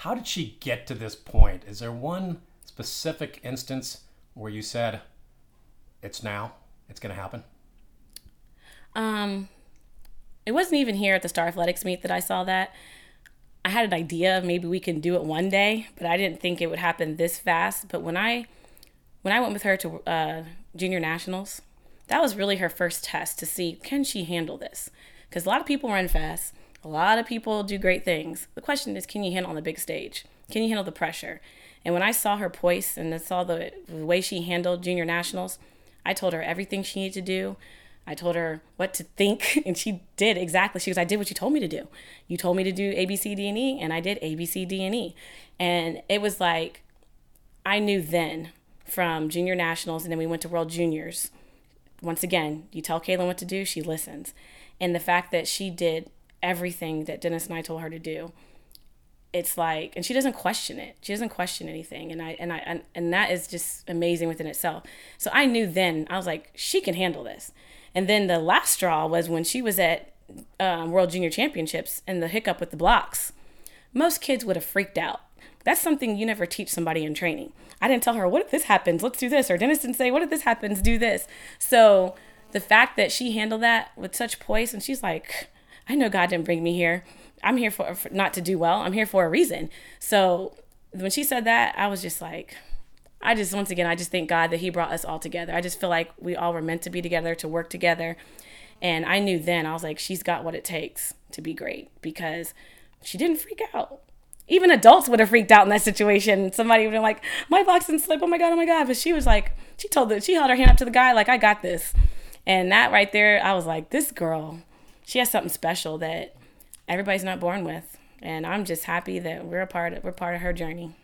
How did she get to this point? Is there one specific instance where you said, it's now, it's going to happen? It wasn't even here at the Star Athletics meet that I saw that. I had an idea of maybe we can do it one day, but I didn't think it would happen this fast. But when I went with her to Junior Nationals, that was really her first test to see, can she handle this? Because a lot of people run fast. A lot of people do great things. The question is, can you handle on the big stage? Can you handle the pressure? And when I saw her poise and I saw the way she handled Junior Nationals, I told her everything she needed to do. I told her what to think, and she did exactly. She goes, I did what you told me to do. You told me to do A, B, C, D, and E, and I did A, B, C, D, and E. And it was like, I knew then from Junior Nationals, and then we went to World Juniors. Once again, you tell Kaylin what to do, she listens. And the fact that she did everything that Dennis and I told her to do, it's like, and she doesn't question it. She doesn't question anything, and that is just amazing within itself. So I knew then, I was like, she can handle this. And then the last straw was when she was at World Junior Championships and the hiccup with the blocks. Most kids would have freaked out. That's something you never teach somebody in training. I didn't tell her, what if this happens? Let's do this. Or Dennis didn't say, what if this happens? Do this. So the fact that she handled that with such poise, and she's like, I know God didn't bring me here. I'm here for not to do well. I'm here for a reason. So when she said that, I was just like, I just thank God that he brought us all together. I just feel like we all were meant to be together, to work together. And I knew then, I was like, she's got what it takes to be great, because she didn't freak out. Even adults would have freaked out in that situation. Somebody would have been like, my box didn't slip. Oh my God. But she was like, she held her hand up to the guy, like, I got this. And that right there, I was like, this girl, she has something special that everybody's not born with. And I'm just happy that we're part of her journey.